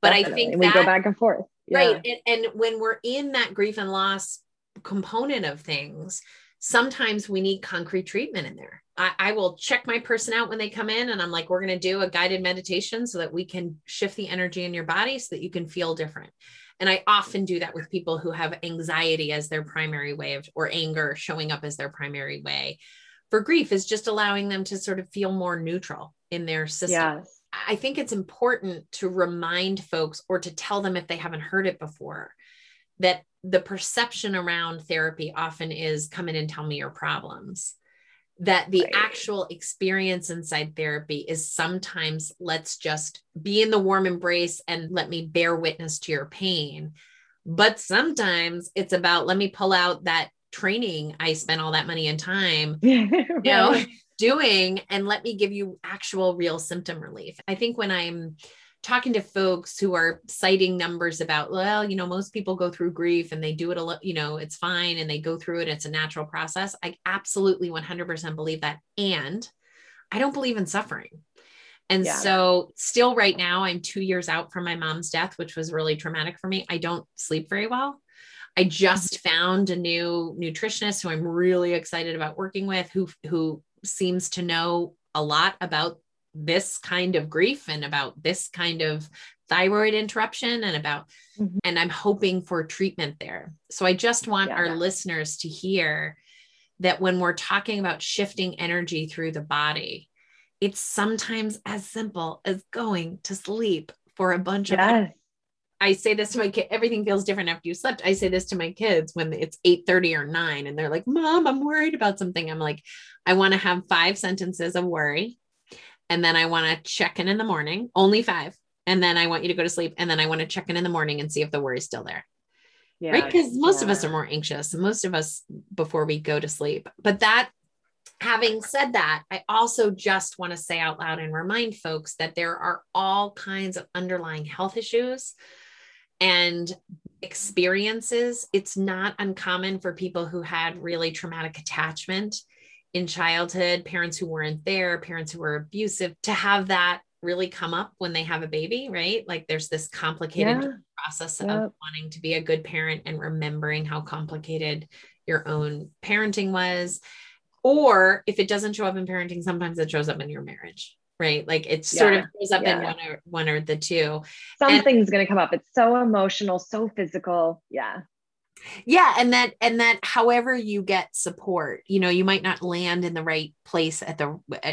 But definitely. I think we go back and forth. Yeah. Right. And when we're in that grief and loss component of things, sometimes we need concrete treatment in there. I will check my person out when they come in, and I'm like, we're going to do a guided meditation so that we can shift the energy in your body so that you can feel different. And I often do that with people who have anxiety as their primary way of, or anger showing up as their primary way for grief, is just allowing them to sort of feel more neutral in their system. Yes. I think it's important to remind folks, or to tell them if they haven't heard it before, that the perception around therapy often is come in and tell me your problems, that the actual experience inside therapy is sometimes let's just be in the warm embrace and let me bear witness to your pain. But sometimes it's about, let me pull out that training I spent all that money and time, you know, doing, and let me give you actual real symptom relief. I think when I'm talking to folks who are citing numbers about, well, you know, most people go through grief and they do it a lot, you know, it's fine, and they go through it, it's a natural process. I absolutely 100% believe that. And I don't believe in suffering. And so still right now, I'm 2 years out from my mom's death, which was really traumatic for me. I don't sleep very well. I just found a new nutritionist who I'm really excited about working with, who seems to know a lot about this kind of grief and about this kind of thyroid interruption and about, and I'm hoping for treatment there. So I just want our listeners to hear that when we're talking about shifting energy through the body, it's sometimes as simple as going to sleep for a bunch of hours. I say this to my kid, everything feels different after you slept. I say this to my kids when it's 8:30 or 9 and they're like, Mom, I'm worried about something. I'm like, I want to have 5 sentences of worry. And then I want to check in the morning, only 5. And then I want you to go to sleep. And then I want to check in the morning and see if the worry is still there. Yeah, right. Because most of us are more anxious, most of us, before we go to sleep. But that, having said that, I also just want to say out loud and remind folks that there are all kinds of underlying health issues and experiences. It's not uncommon for people who had really traumatic attachment in childhood, parents who weren't there, parents who were abusive, to have that really come up when they have a baby, right? Like there's this complicated process of wanting to be a good parent and remembering how complicated your own parenting was. Or if it doesn't show up in parenting, sometimes it shows up in your marriage, right? Like it sort of shows up in one or the two. Something's going to come up. It's so emotional, so physical. Yeah. Yeah. And that however you get support, you know, you might not land in the right place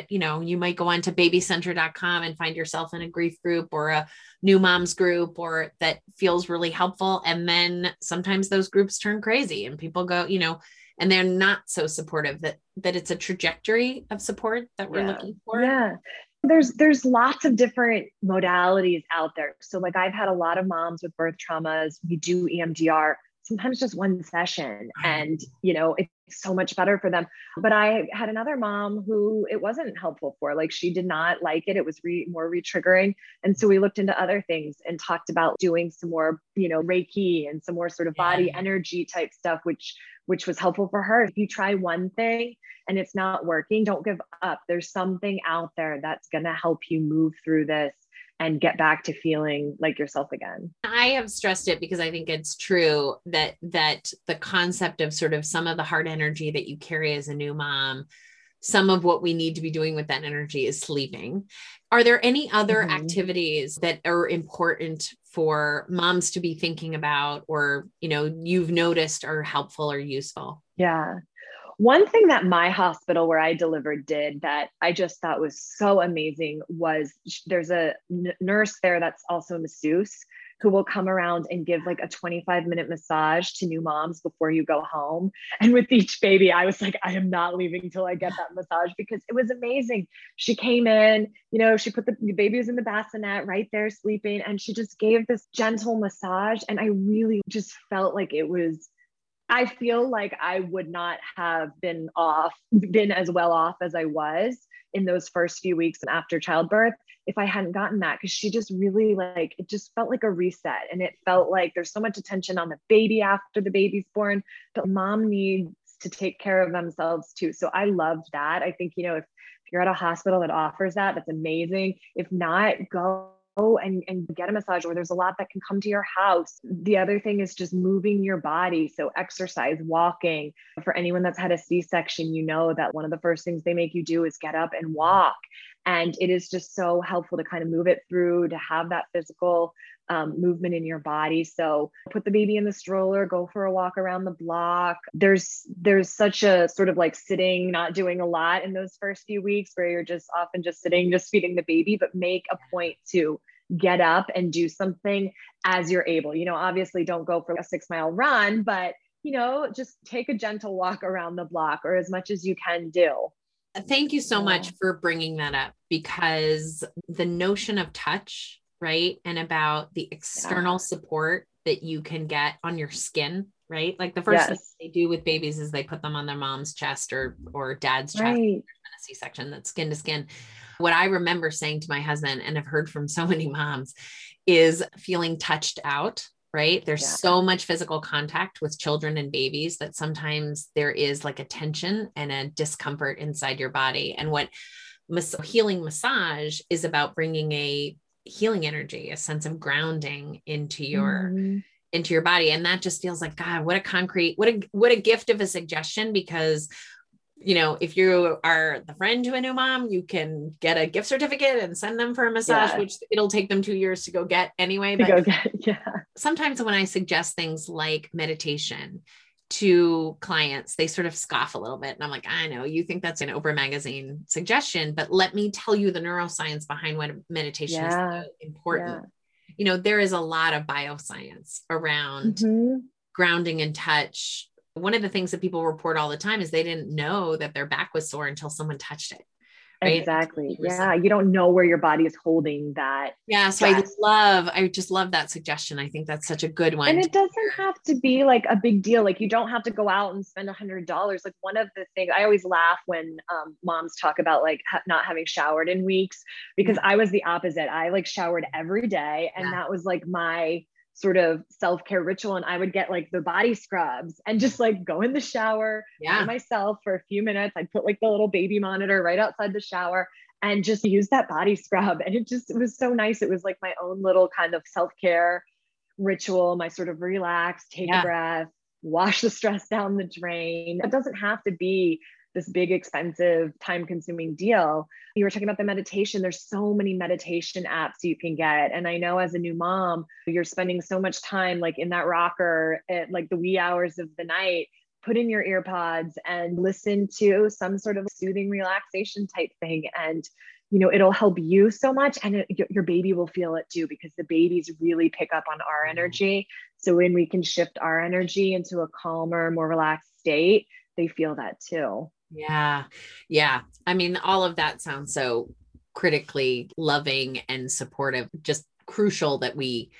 you might go on to babycenter.com and find yourself in a grief group or a new mom's group, or that feels really helpful. And then sometimes those groups turn crazy and people go, you know, and they're not so supportive that it's a trajectory of support that we're looking for. Yeah. There's lots of different modalities out there. So like I've had a lot of moms with birth traumas. We do EMDR. Sometimes just one session, and you know, it's so much better for them. But I had another mom who it wasn't helpful for, like she did not like it. It was more re-triggering. And so we looked into other things and talked about doing some more, you know, Reiki and some more sort of body energy type stuff, which was helpful for her. If you try one thing and it's not working, don't give up. There's something out there that's going to help you move through this and get back to feeling like yourself again. I have stressed it because I think it's true that the concept of sort of some of the hard energy that you carry as a new mom, some of what we need to be doing with that energy is sleeping. Are there any other activities that are important for moms to be thinking about, or, you know, you've noticed are helpful or useful? Yeah. One thing that my hospital where I delivered did that I just thought was so amazing was there's a nurse there that's also a masseuse who will come around and give like a 25-minute massage to new moms before you go home. And with each baby, I was like, I am not leaving till I get that massage, because it was amazing. She came in, you know, she put the baby was in the bassinet right there sleeping, and she just gave this gentle massage. And I really just felt like I feel like I would not have been as well off as I was in those first few weeks after childbirth if I hadn't gotten that, because she just really like, it just felt like a reset. And it felt like there's so much attention on the baby after the baby's born, but mom needs to take care of themselves too. So I loved that. I think, you know, if you're at a hospital that offers that, that's amazing. If not, go and get a massage, or there's a lot that can come to your house. The other thing is just moving your body. So exercise, walking. For anyone that's had a C-section, you know that one of the first things they make you do is get up and walk. And it is just so helpful to kind of move it through, to have that physical movement in your body. So put the baby in the stroller, go for a walk around the block. There's such a sort of like sitting, not doing a lot in those first few weeks where you're just often just sitting, just feeding the baby, but make a point to get up and do something as you're able. You know, obviously don't go for a 6-mile run, but you know, just take a gentle walk around the block or as much as you can do. Thank you so much for bringing that up, because the notion of touch, right? And about the external support that you can get on your skin, right? Like the first thing they do with babies is they put them on their mom's chest or dad's chest. There's been a C-section, that's skin to skin. What I remember saying to my husband, and I've heard from so many moms, is feeling touched out, right? There's so much physical contact with children and babies that sometimes there is like a tension and a discomfort inside your body. And what healing massage is about, bringing a healing energy, a sense of grounding into your body. And that just feels like, God, what a concrete, what a gift of a suggestion, because, you know, if you are the friend to a new mom, you can get a gift certificate and send them for a massage, which it'll take them 2 years to go get anyway. Sometimes when I suggest things like meditation to clients, they sort of scoff a little bit. And I'm like, I know you think that's an Oprah magazine suggestion, but let me tell you the neuroscience behind what meditation is so important. Yeah. You know, there is a lot of bioscience around grounding and touch. One of the things that people report all the time is they didn't know that their back was sore until someone touched it. Right? Exactly. Yeah. You don't know where your body is holding that. Yeah. So I just love that suggestion. I think that's such a good one. And it doesn't have to be like a big deal. Like you don't have to go out and spend $100. Like one of the things I always laugh when moms talk about like not having showered in weeks, because I was the opposite. I like showered every day. And that was like my sort of self-care ritual. And I would get like the body scrubs and just like go in the shower by myself for a few minutes. I'd put like the little baby monitor right outside the shower and just use that body scrub. And it was so nice. It was like my own little kind of self-care ritual, my sort of relax, take a breath, wash the stress down the drain. It doesn't have to be this big, expensive, time-consuming deal. You were talking about the meditation. There's so many meditation apps you can get. And I know as a new mom, you're spending so much time like in that rocker at like the wee hours of the night. Put in your ear pods and listen to some sort of soothing relaxation type thing. And, you know, it'll help you so much. And your baby will feel it too, because the babies really pick up on our energy. So when we can shift our energy into a calmer, more relaxed state, they feel that too. Yeah. Yeah. I mean, all of that sounds so critically loving and supportive, just crucial that we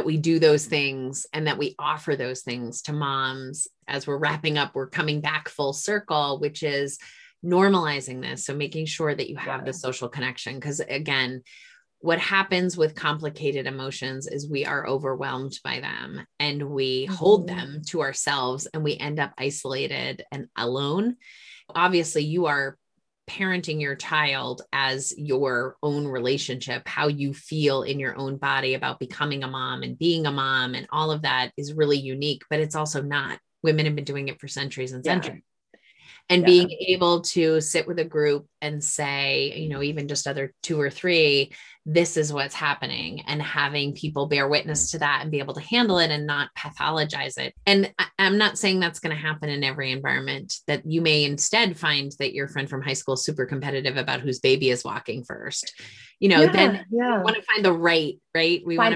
do those things and that we offer those things to moms. As we're wrapping up, we're coming back full circle, which is normalizing this. So making sure that you have the social connection. Because again, what happens with complicated emotions is we are overwhelmed by them and we hold them to ourselves and we end up isolated and alone. Obviously, you are parenting your child as your own relationship, how you feel in your own body about becoming a mom and being a mom and all of that is really unique, but it's also not. Women have been doing it for centuries and centuries. And being able to sit with a group and say, you know, even just other 2 or 3, this is what's happening, and having people bear witness to that and be able to handle it and not pathologize it. And I'm not saying that's going to happen in every environment, that you may instead find that your friend from high school is super competitive about whose baby is walking first, you know, we want to find the right.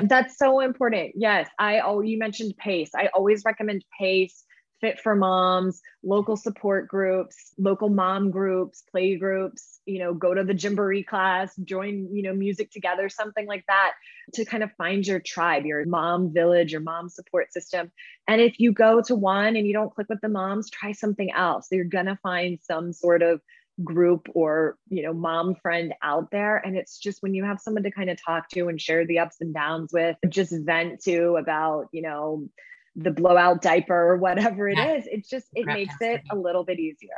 That's so important. Yes. You mentioned PACE. I always recommend PACE. Fit for moms, local support groups, local mom groups, play groups, you know, go to the Gymboree class, join, you know, music together, something like that, to kind of find your tribe, your mom village, your mom support system. And if you go to one and you don't click with the moms, try something else. You're going to find some sort of group or, you know, mom friend out there. And it's just when you have someone to kind of talk to and share the ups and downs with, just vent to about, you know, the blowout diaper or whatever it is, it's just, it makes it a little bit easier.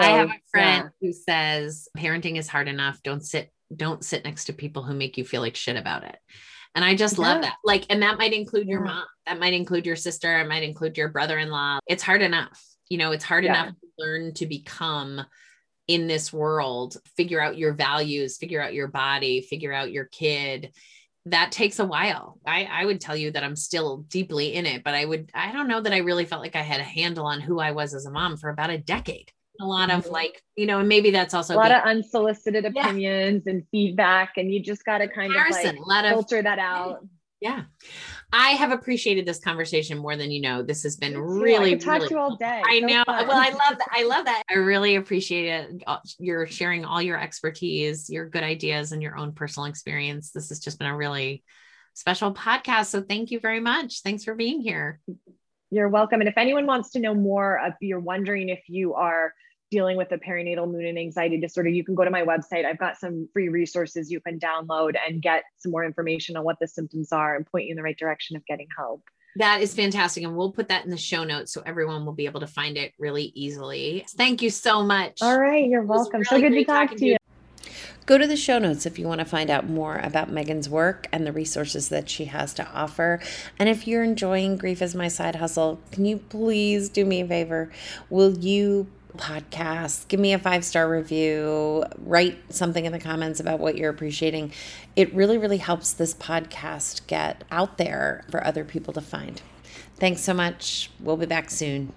So, I have a friend who says parenting is hard enough. Don't sit next to people who make you feel like shit about it. And I just love that. Like, and that might include your mom, that might include your sister, it might include your brother-in-law. It's hard enough, you know, it's hard enough to learn to become in this world, figure out your values, figure out your body, figure out your kid. That takes a while. I would tell you that I'm still deeply in it, but I don't know that I really felt like I had a handle on who I was as a mom for about a decade. A lot of like, you know, and maybe that's also a lot of unsolicited opinions and feedback. And you just got to kind of like filter that out. Yeah. I have appreciated this conversation more than, you know, this has been really, I could talk to you all day. I know. Well, I love that. I love that. I really appreciate it. You're sharing all your expertise, your good ideas, and your own personal experience. This has just been a really special podcast. So thank you very much. Thanks for being here. You're welcome. And if anyone wants to know more, if you're wondering if you are dealing with a perinatal mood and anxiety disorder, you can go to my website. I've got some free resources you can download and get some more information on what the symptoms are and point you in the right direction of getting help. That is fantastic. And we'll put that in the show notes so everyone will be able to find it really easily. Thank you so much. All right. You're welcome. Really so good to talk to you. Go to the show notes if you want to find out more about Megan's work and the resources that she has to offer. And if you're enjoying Grief is My Side Hustle, can you please do me a favor? Will you podcast, give me a 5-star review, write something in the comments about what you're appreciating? It really, really helps this podcast get out there for other people to find. Thanks so much. We'll be back soon.